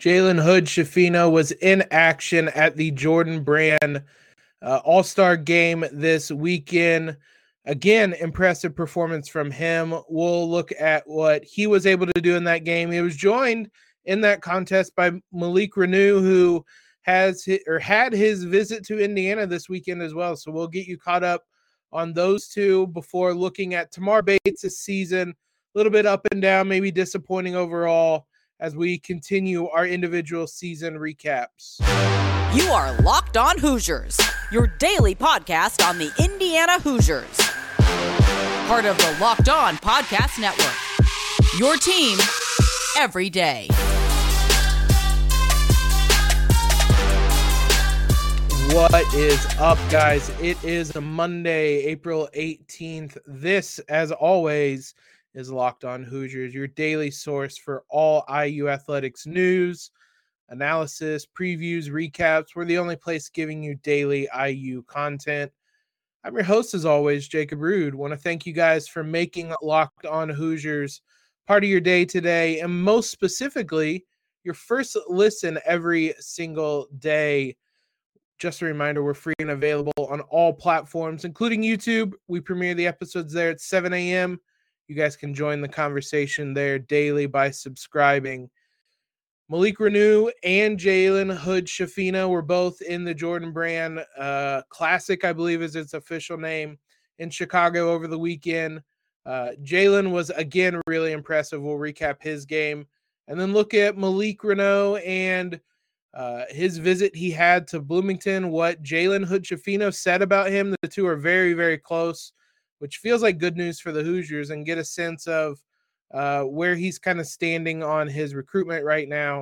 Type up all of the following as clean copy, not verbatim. Jalen Hood-Schifino was in action at the Jordan Brand All-Star game this weekend. Again, impressive performance from him. We'll look at what he was able to do in that game. He was joined in that contest by Malik Reneau, who had his visit to Indiana this weekend as well. So we'll get you caught up on those two before looking at Tamar Bates' this season. A little bit up and down, maybe disappointing overall, as we continue our individual season recaps. You are Locked On Hoosiers, your daily podcast on the Indiana Hoosiers. Part of the Locked On Podcast Network, your team every day. What is up, guys? It is a Monday, April 18th. This, as always, is Locked On Hoosiers, your daily source for all IU athletics news, analysis, previews, recaps. We're the only place giving you daily IU content. I'm your host, as always, Jacob Rood. Want to thank you guys for making Locked On Hoosiers part of your day today, and most specifically, your first listen every single day. Just a reminder, we're free and available on all platforms, including YouTube. We premiere the episodes there at 7 a.m. You guys can join the conversation there daily by subscribing. Malik Reneau and Jalen Hood-Schifino were both in the Jordan Brand Classic, I believe is its official name, in Chicago over the weekend. Jalen was, again, really impressive. We'll recap his game. And then look at Malik Reneau and his visit he had to Bloomington, what Jalen Hood-Schifino said about him. The two are very, very close, which feels like good news for the Hoosiers, and get a sense of where he's kind of standing on his recruitment right now.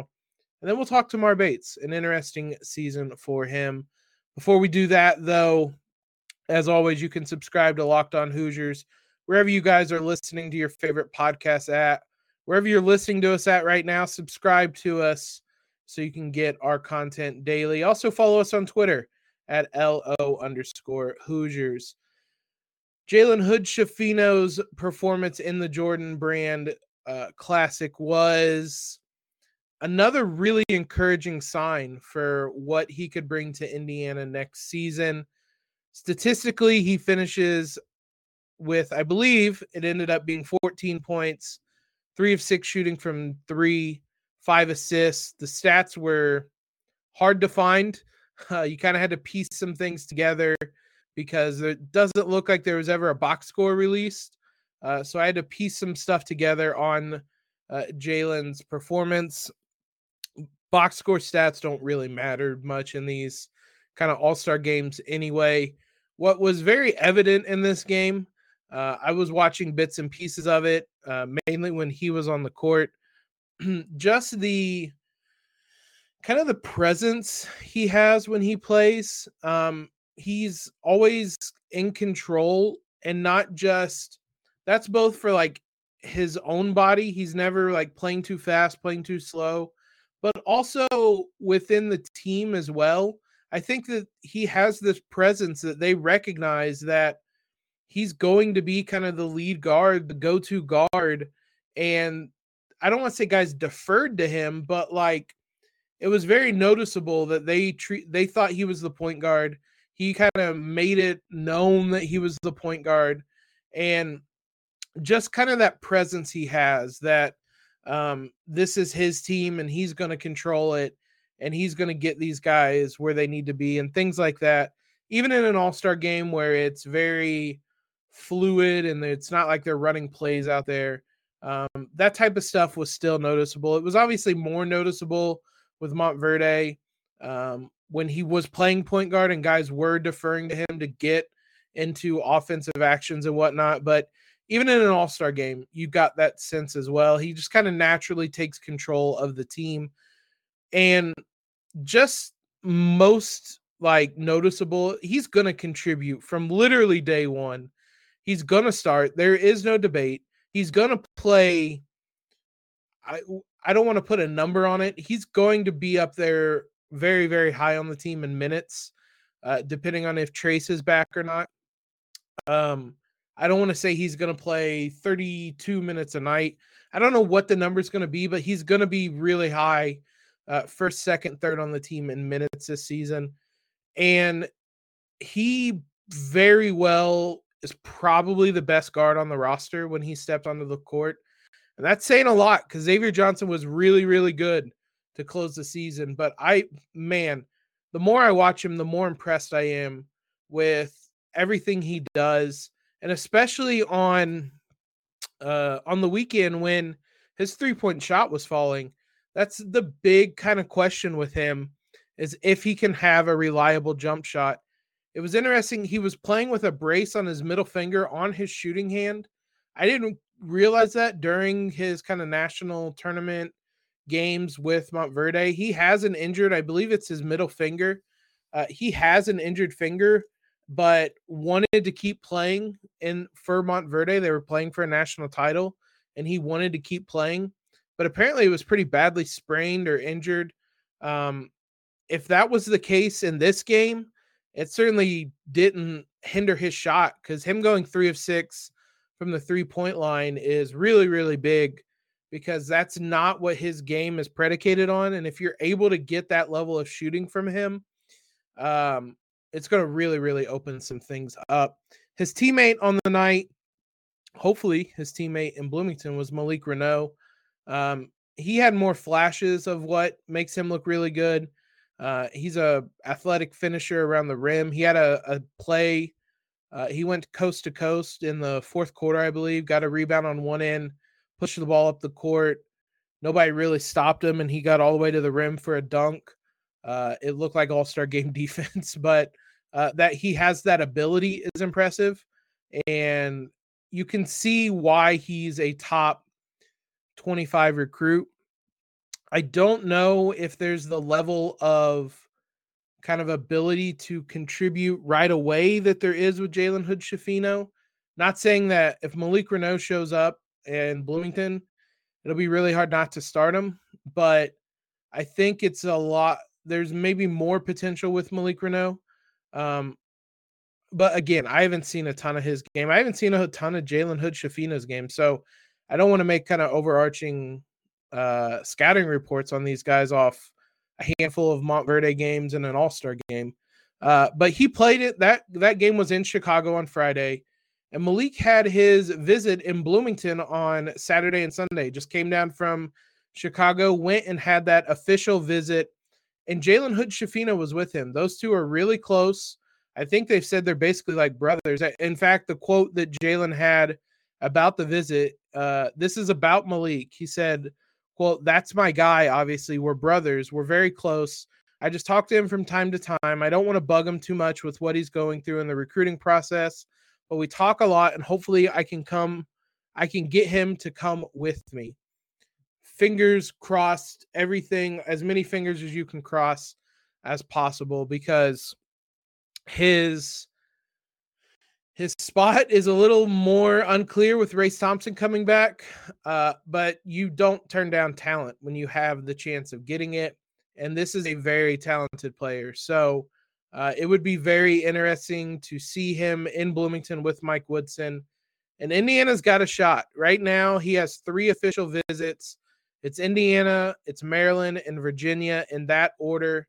And then we'll talk to Tamar Bates, an interesting season for him. Before we do that, though, as always, you can subscribe to Locked On Hoosiers wherever you guys are listening to your favorite podcast at. Wherever you're listening to us at right now, subscribe to us so you can get our content daily. Also follow us on Twitter at @LO_Hoosiers. Jalen Hood-Schifino's performance in the Jordan Brand Classic was another really encouraging sign for what he could bring to Indiana next season. Statistically, he finishes with, I believe, it ended up being 14 points, 3 of 6 shooting from 3, 5 assists. The stats were hard to find. You kind of had to piece some things together, because it doesn't look like there was ever a box score released. So I had to piece some stuff together on Jalen's performance. Box score stats don't really matter much in these kind of all-star games anyway. What was very evident in this game, I was watching bits and pieces of it, mainly when he was on the court. Just the kind of the presence he has when he plays. He's always in control, and not just that's both for like his own body. He's never like playing too fast, playing too slow, but also within the team as well. I think that he has this presence that they recognize that he's going to be kind of the lead guard, the go-to guard. And I don't want to say guys deferred to him, but like it was very noticeable that they thought he was the point guard. He kind of made it known that he was the point guard, and just kind of that presence he has that this is his team and he's going to control it and he's going to get these guys where they need to be and things like that. Even in an all-star game where it's very fluid and it's not like they're running plays out there, that type of stuff was still noticeable. It was obviously more noticeable with Montverde, when he was playing point guard and guys were deferring to him to get into offensive actions and whatnot. But even in an all-star game, you got that sense as well. He just kind of naturally takes control of the team. And just most like noticeable, he's going to contribute from literally day one. He's going to start. There is no debate. He's going to play. I don't want to put a number on it. He's going to be up there very, very high on the team in minutes, depending on if Trace is back or not. I don't want to say he's going to play 32 minutes a night. I don't know what the number is going to be, but he's going to be really high first, second, third on the team in minutes this season. And he very well is probably the best guard on the roster when he stepped onto the court. And that's saying a lot because Xavier Johnson was really, really good to close the season. But the more I watch him, the more impressed I am with everything he does. And especially on the weekend when his three-point shot was falling, that's the big kind of question with him is if he can have a reliable jump shot. It was interesting. He was playing with a brace on his middle finger on his shooting hand. I didn't realize that during his kind of national tournament games with Montverde. He has an injured, I believe it's his middle finger. He has an injured finger, but wanted to keep playing for Montverde. They were playing for a national title, and he wanted to keep playing. But apparently it was pretty badly sprained or injured. If that was the case in this game, it certainly didn't hinder his shot because him going 3 of 6 from the three-point line is really, really big because that's not what his game is predicated on. And if you're able to get that level of shooting from him, it's going to really, really open some things up. His teammate on the night, hopefully his teammate in Bloomington, was Malik Reneau. He had more flashes of what makes him look really good. He's a athletic finisher around the rim. He had a play. He went coast to coast in the fourth quarter, I believe, got a rebound on one end, pushed the ball up the court. Nobody really stopped him, and he got all the way to the rim for a dunk. It looked like all-star game defense, but that he has that ability is impressive. And you can see why he's a top 25 recruit. I don't know if there's the level of kind of ability to contribute right away that there is with Jalen Hood-Schifino. Not saying that if Malik Reneau shows up in Bloomington, it'll be really hard not to start him, but I think it's a lot. There's maybe more potential with Malik Reneau. But again, I haven't seen a ton of his game. I haven't seen a ton of Jalen Hood-Schifino's game. So I don't want to make kind of overarching scouting reports on these guys off a handful of Montverde games and an all-star game. But he played it. That game was in Chicago on Friday, and Malik had his visit in Bloomington on Saturday and Sunday, just came down from Chicago, went and had that official visit, and Jalen Hood-Schifino was with him. Those two are really close. I think they've said they're basically like brothers. In fact, the quote that Jalen had about the visit, this is about Malik. He said, "Well, that's my guy. Obviously, we're brothers. We're very close. I just talk to him from time to time. I don't want to bug him too much with what he's going through in the recruiting process, but we talk a lot, and hopefully I can get him to come with me." Fingers crossed, everything, as many fingers as you can cross as possible, because his spot is a little more unclear with Trace Thompson coming back, but you don't turn down talent when you have the chance of getting it, and this is a very talented player. So it would be very interesting to see him in Bloomington with Mike Woodson, and Indiana's got a shot. Right now, he has 3 official visits. It's Indiana, it's Maryland, and Virginia in that order.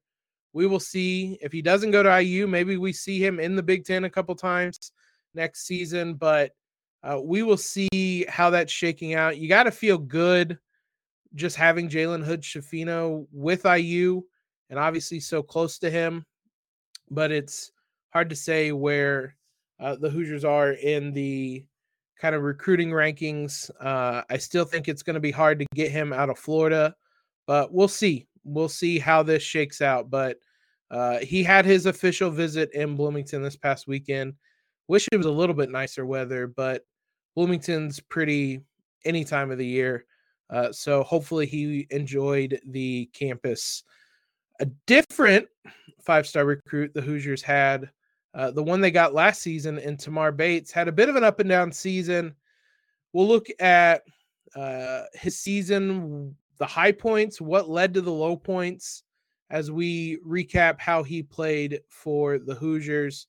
We will see. If he doesn't go to IU, maybe we see him in the Big Ten a couple times next season, but we will see how that's shaking out. You got to feel good just having Jalen Hood-Schifino with IU and obviously so close to him, but it's hard to say where the Hoosiers are in the kind of recruiting rankings. I still think it's going to be hard to get him out of Florida, but we'll see. We'll see how this shakes out, but he had his official visit in Bloomington this past weekend. Wish it was a little bit nicer weather, but Bloomington's pretty any time of the year. So hopefully he enjoyed the campus. A different 5-star recruit the Hoosiers had, the one they got last season in Tamar Bates, had a bit of an up-and-down season. We'll look at his season, the high points, what led to the low points, as we recap how he played for the Hoosiers.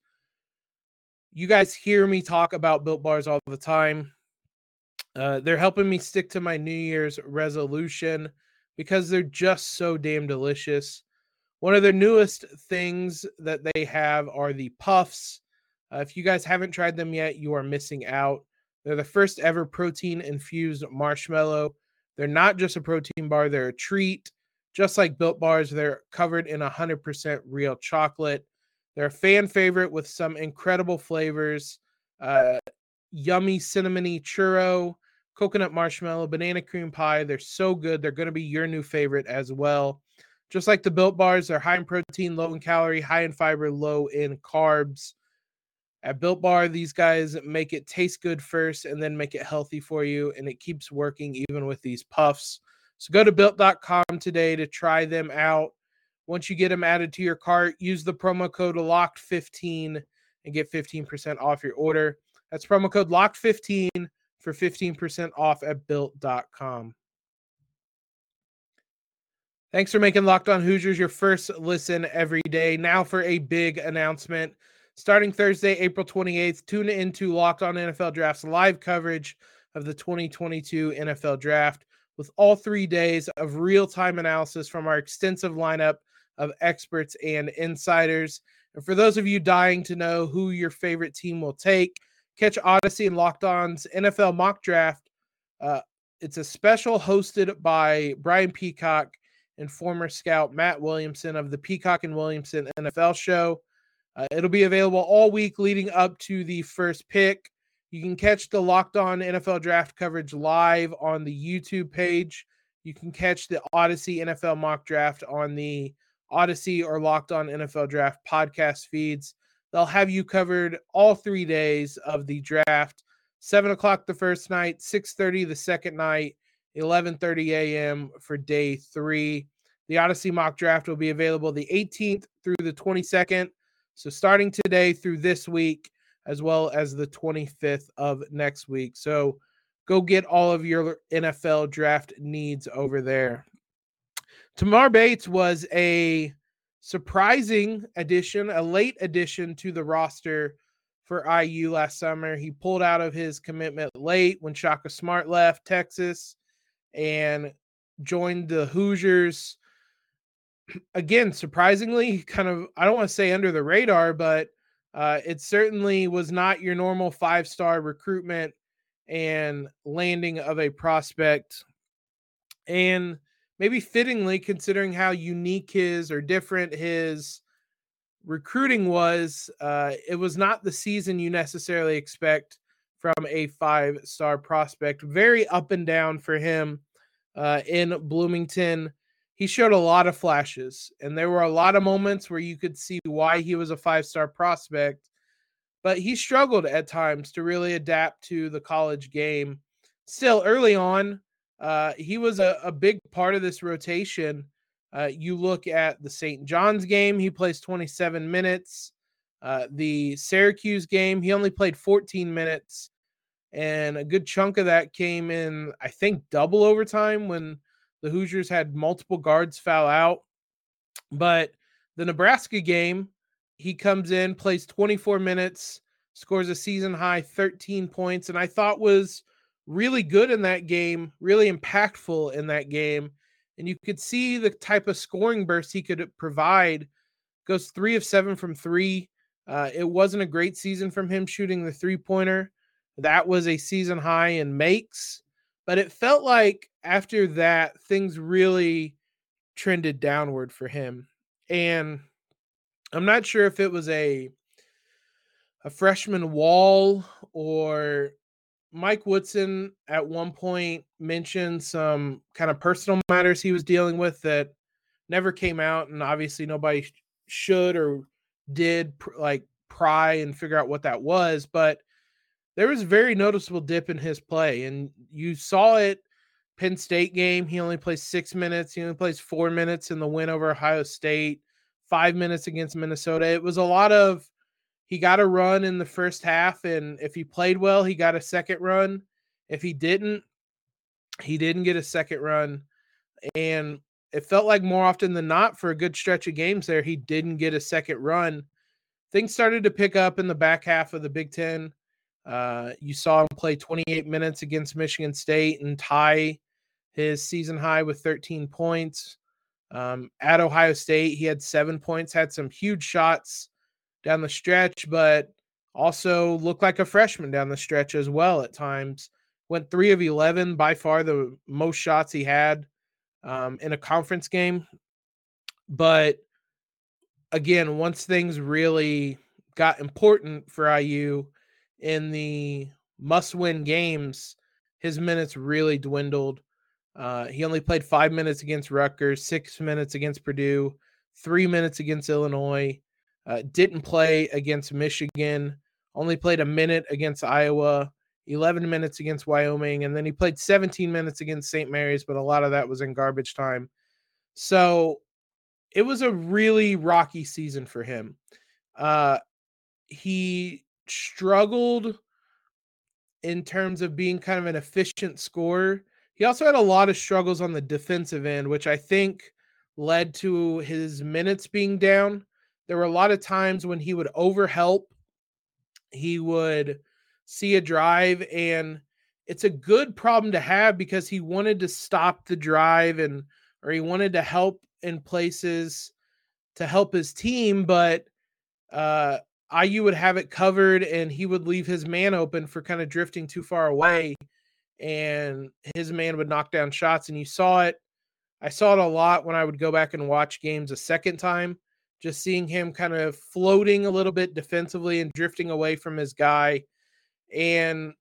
You guys hear me talk about Built Bars all the time. They're helping me stick to my New Year's resolution. because they're just so damn delicious. One of their newest things that they have are the puffs. If you guys haven't tried them yet, you are missing out. They're the first ever protein-infused marshmallow. They're not just a protein bar, they're a treat. Just like Built Bars, they're covered in 100% real chocolate. They're a fan favorite with some incredible flavors. Yummy cinnamony churro, coconut marshmallow, banana cream pie. They're so good. They're going to be your new favorite as well. Just like the Built Bars, they're high in protein, low in calorie, high in fiber, low in carbs. At Built Bar, these guys make it taste good first and then make it healthy for you, and it keeps working even with these puffs. So go to Built.com today to try them out. Once you get them added to your cart, use the promo code LOCKED15 and get 15% off your order. That's promo code LOCKED15 for 15% off at Built.com. Thanks for making Locked On Hoosiers your first listen every day. Now for a big announcement. Starting Thursday, April 28th, tune into Locked On NFL Draft's live coverage of the 2022 NFL Draft with all 3 days of real-time analysis from our extensive lineup of experts and insiders. And for those of you dying to know who your favorite team will take, catch Odyssey and Locked On's NFL Mock Draft. It's a special hosted by Brian Peacock and former scout Matt Williamson of the Peacock and Williamson NFL Show. It'll be available all week leading up to the first pick. You can catch the Locked On NFL Draft coverage live on the YouTube page. You can catch the Odyssey NFL Mock Draft on the Odyssey or Locked On NFL Draft podcast feeds. They'll have you covered all 3 days of the draft. 7 o'clock the first night, 6:30 the second night, 11:30 a.m. for day 3. The Odyssey Mock Draft will be available the 18th through the 22nd. So starting today through this week, as well as the 25th of next week. So go get all of your NFL draft needs over there. Tamar Bates was a surprising addition, a late addition to the roster for IU last summer. He pulled out of his commitment late when Shaka Smart left Texas and joined the Hoosiers. Again, surprisingly, kind of, I don't want to say under the radar, but it certainly was not your normal five-star recruitment and landing of a prospect. And maybe fittingly, considering how unique his or different his recruiting was, it was not the season you necessarily expect from a five-star prospect. Very up and down for him in Bloomington. He showed a lot of flashes, and there were a lot of moments where you could see why he was a five-star prospect, but he struggled at times to really adapt to the college game. Still, early on, he was a big part of this rotation. You look at the St. John's game, he plays 27 minutes. The Syracuse game, he only played 14 minutes, and a good chunk of that came in, I think, double overtime when the Hoosiers had multiple guards foul out. But the Nebraska game, he comes in, plays 24 minutes, scores a season-high 13 points, and I thought was really good in that game, really impactful in that game. And you could see the type of scoring burst he could provide. Goes 3 of 7 from three. It wasn't a great season from him shooting the three-pointer. That was a season high in makes. But it felt like after that, things really trended downward for him. And I'm not sure if it was a freshman wall or Mike Woodson at one point mentioned some kind of personal matters he was dealing with that never came out. And obviously nobody should or did like pry and figure out what that was. But there was a very noticeable dip in his play, and you saw it Penn State game. He only plays 6 minutes. He only plays 4 minutes in the win over Ohio State, 5 minutes against Minnesota. It was a lot of, he got a run in the first half, and if he played well, he got a second run. If he didn't get a second run. And it felt like more often than not for a good stretch of games there, he didn't get a second run. Things started to pick up in the back half of the Big Ten. You saw him play 28 minutes against Michigan State and tie his season high with 13 points. At Ohio State, he had 7 points, had some huge shots down the stretch, but also looked like a freshman down the stretch as well at times. Went 3 of 11, by far the most shots he had in a conference game. But again, once things really got important for IU in the must-win games, his minutes really dwindled. He only played 5 minutes against Rutgers, 6 minutes against Purdue, 3 minutes against Illinois, didn't play against Michigan, only played a minute against Iowa, 11 minutes against Wyoming, and then he played 17 minutes against St. Mary's, but a lot of that was in garbage time. So it was a really rocky season for him. He struggled in terms of being kind of an efficient scorer. He also had a lot of struggles on the defensive end, which I think led to his minutes being down. There were a lot of times when he would overhelp. He would see a drive, and it's a good problem to have because he wanted to stop the drive or he wanted to help in places to help his team, but IU would have it covered and he would leave his man open for kind of drifting too far away, and his man would knock down shots. And you saw it. I saw it a lot when I would go back and watch games a second time, just seeing him kind of floating a little bit defensively and drifting away from his guy. And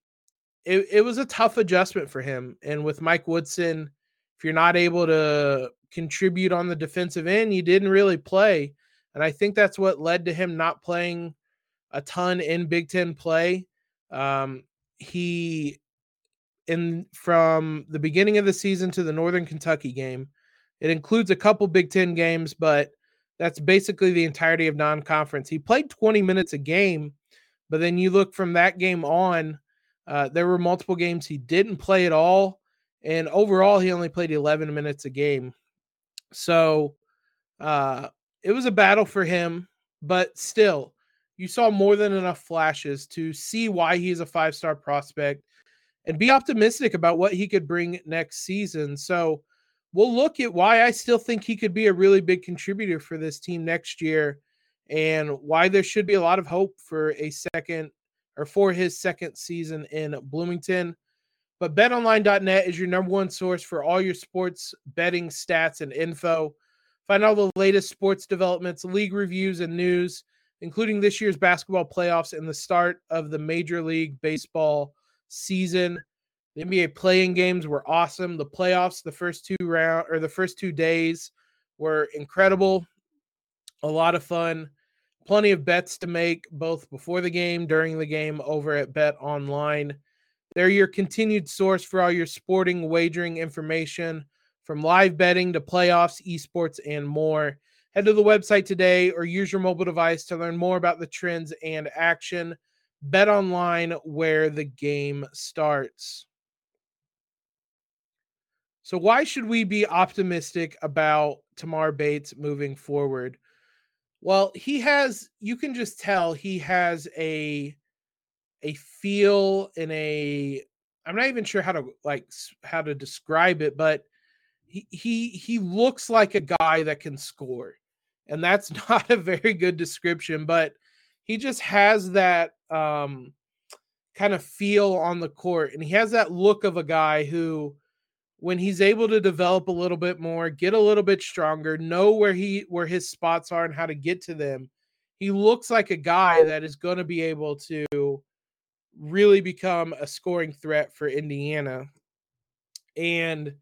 it was a tough adjustment for him. And with Mike Woodson, if you're not able to contribute on the defensive end, you didn't really play. And I think that's what led to him not playing a ton in Big Ten play. From the beginning of the season to the Northern Kentucky game, it includes a couple Big Ten games, but that's basically the entirety of non-conference. He played 20 minutes a game. But then you look from that game on, there were multiple games he didn't play at all. And overall, he only played 11 minutes a game. So it was a battle for him. But still, you saw more than enough flashes to see why he's a five-star prospect and be optimistic about what he could bring next season. So we'll look at why I still think he could be a really big contributor for this team next year, and why there should be a lot of hope for his second season in Bloomington. But betonline.net is your number one source for all your sports betting stats and info. Find all the latest sports developments, league reviews, and news, including this year's basketball playoffs and the start of the Major League Baseball season. The NBA play-in games were awesome. The playoffs, the first 2 days were incredible. A lot of fun. Plenty of bets to make both before the game, during the game, over at BetOnline. They're your continued source for all your sporting wagering information, from live betting to playoffs, esports, and more. Head to the website today or use your mobile device to learn more about the trends and action. BetOnline, where the game starts. So why should we be optimistic about Tamar Bates moving forward? Well, you can just tell he has a feel and I'm not even sure how to describe it, but he looks like a guy that can score. And that's not a very good description, but he just has that kind of feel on the court. And he has that look of a guy who, when he's able to develop a little bit more, get a little bit stronger, know where his spots are and how to get to them, he looks like a guy that is going to be able to really become a scoring threat for Indiana. And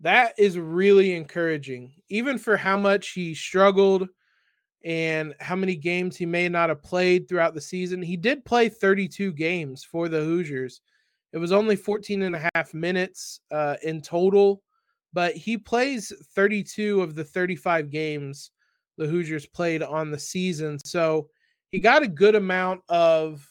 that is really encouraging, even for how much he struggled and how many games he may not have played throughout the season. He did play 32 games for the Hoosiers. It was only 14 and a half minutes in total, but he plays 32 of the 35 games the Hoosiers played on the season. So he got a good amount of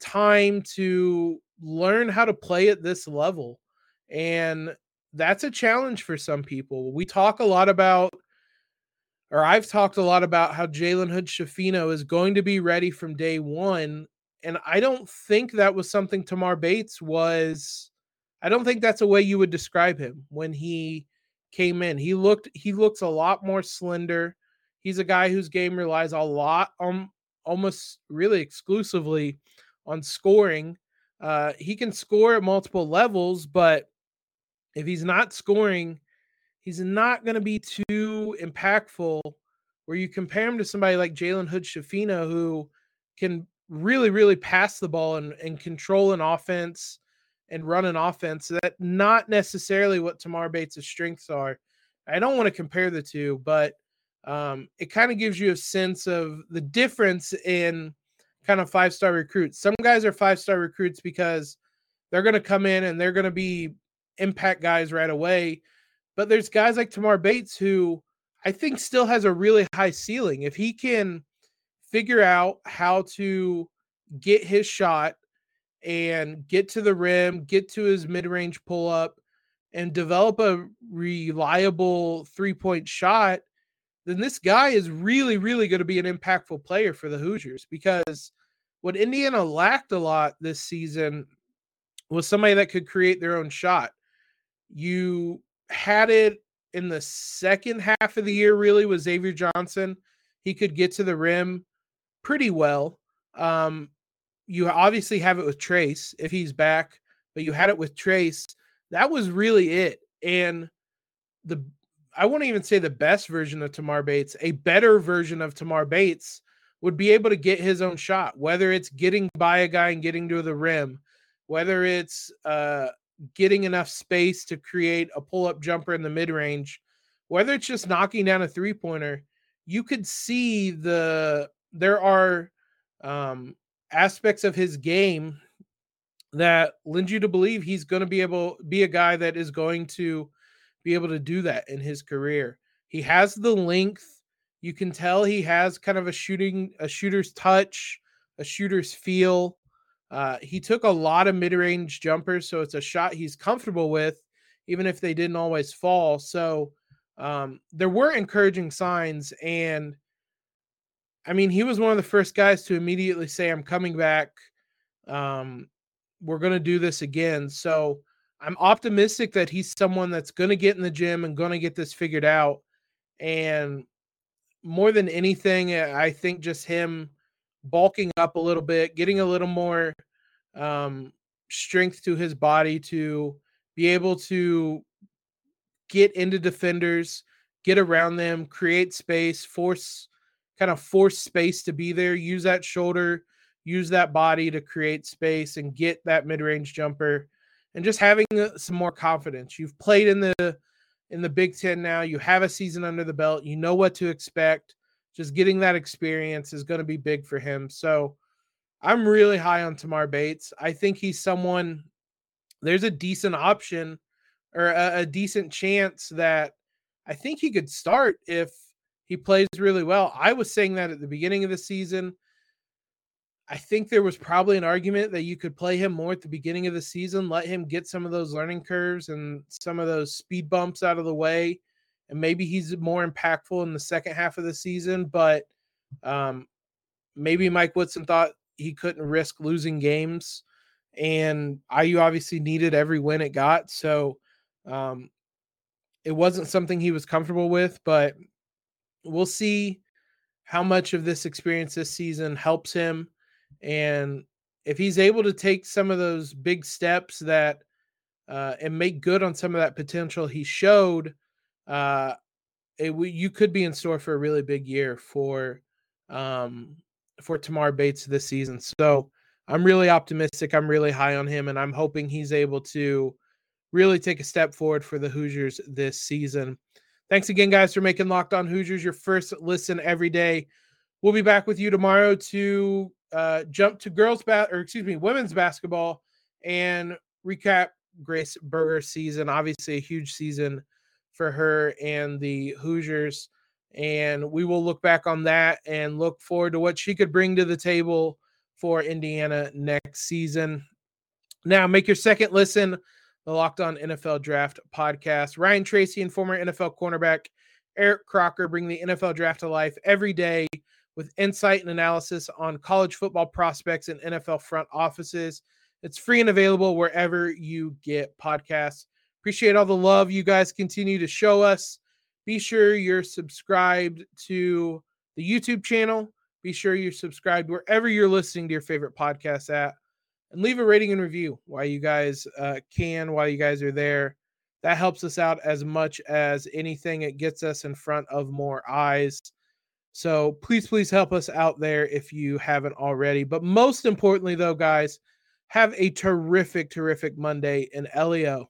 time to learn how to play at this level. And that's a challenge for some people. I've talked a lot about how Jalen Hood-Schifino is going to be ready from day one. And I don't think that was something Tamar Bates was. I don't think that's a way you would describe him when he came in. He looks a lot more slender. He's a guy whose game relies a lot on almost really exclusively on scoring. He can score at multiple levels, but if he's not scoring, he's not going to be too impactful where you compare him to somebody like Jalen Hood-Schifino, who can really, really pass the ball and control an offense and run an offense. That's not necessarily what Tamar Bates' strengths are. I don't want to compare the two, but it kind of gives you a sense of the difference in kind of five-star recruits. Some guys are five-star recruits because they're going to come in and they're going to be impact guys right away. But there's guys like Tamar Bates who I think still has a really high ceiling. If he can figure out how to get his shot and get to the rim, get to his mid-range pull-up, and develop a reliable three-point shot, then this guy is really, really going to be an impactful player for the Hoosiers, because what Indiana lacked a lot this season was somebody that could create their own shot. You had it in the second half of the year, really, with Xavier Johnson. He could get to the rim pretty well. You obviously have it with Trace if he's back, but you had it with Trace. That was really it. And I won't even say the best version of Tamar Bates, a better version of Tamar Bates would be able to get his own shot, whether it's getting by a guy and getting to the rim, whether it's getting enough space to create a pull-up jumper in the mid-range, whether it's just knocking down a three-pointer. You could see there are aspects of his game that lend you to believe he's going to be a guy that is going to be able to do that in his career. He has the length. You can tell he has kind of a shooter's touch, a shooter's feel. He took a lot of mid-range jumpers, so it's a shot he's comfortable with, even if they didn't always fall. So there were encouraging signs. And I mean, he was one of the first guys to immediately say, I'm coming back. We're going to do this again. So I'm optimistic that he's someone that's going to get in the gym and going to get this figured out. And more than anything, I think just him bulking up a little bit, getting a little more strength to his body to be able to get into defenders, get around them, create space, force space to be there, use that shoulder, use that body to create space and get that mid-range jumper. And just having some more confidence. You've played in the Big Ten now. You have a season under the belt. You know what to expect. Just getting that experience is going to be big for him. So I'm really high on Tamar Bates. I think he's someone – there's a decent option or a decent chance that I think he could start if he plays really well. I was saying that at the beginning of the season. I think there was probably an argument that you could play him more at the beginning of the season, let him get some of those learning curves and some of those speed bumps out of the way. And maybe he's more impactful in the second half of the season, but maybe Mike Woodson thought he couldn't risk losing games, and IU obviously needed every win it got. So it wasn't something he was comfortable with, but we'll see how much of this experience this season helps him. And if he's able to take some of those big steps that and make good on some of that potential he showed, you could be in store for a really big year for Tamar Bates this season. So I'm really optimistic. I'm really high on him, and I'm hoping he's able to really take a step forward for the Hoosiers this season. Thanks again, guys, for making Locked On Hoosiers your first listen every day. We'll be back with you tomorrow to jump to women's basketball and recap Grace Berger's season. Obviously a huge season for her and the Hoosiers. And we will look back on that and look forward to what she could bring to the table for Indiana next season. Now make your second listen, the Locked On NFL Draft podcast. Ryan Tracy and former NFL cornerback Eric Crocker bring the NFL Draft to life every day with insight and analysis on college football prospects and NFL front offices. It's free and available wherever you get podcasts. Appreciate all the love you guys continue to show us. Be sure you're subscribed to the YouTube channel. Be sure you're subscribed wherever you're listening to your favorite podcast at. And leave a rating and review while you guys while you guys are there. That helps us out as much as anything. It gets us in front of more eyes. So please help us out there if you haven't already. But most importantly, though, guys, have a terrific Monday. And Elio,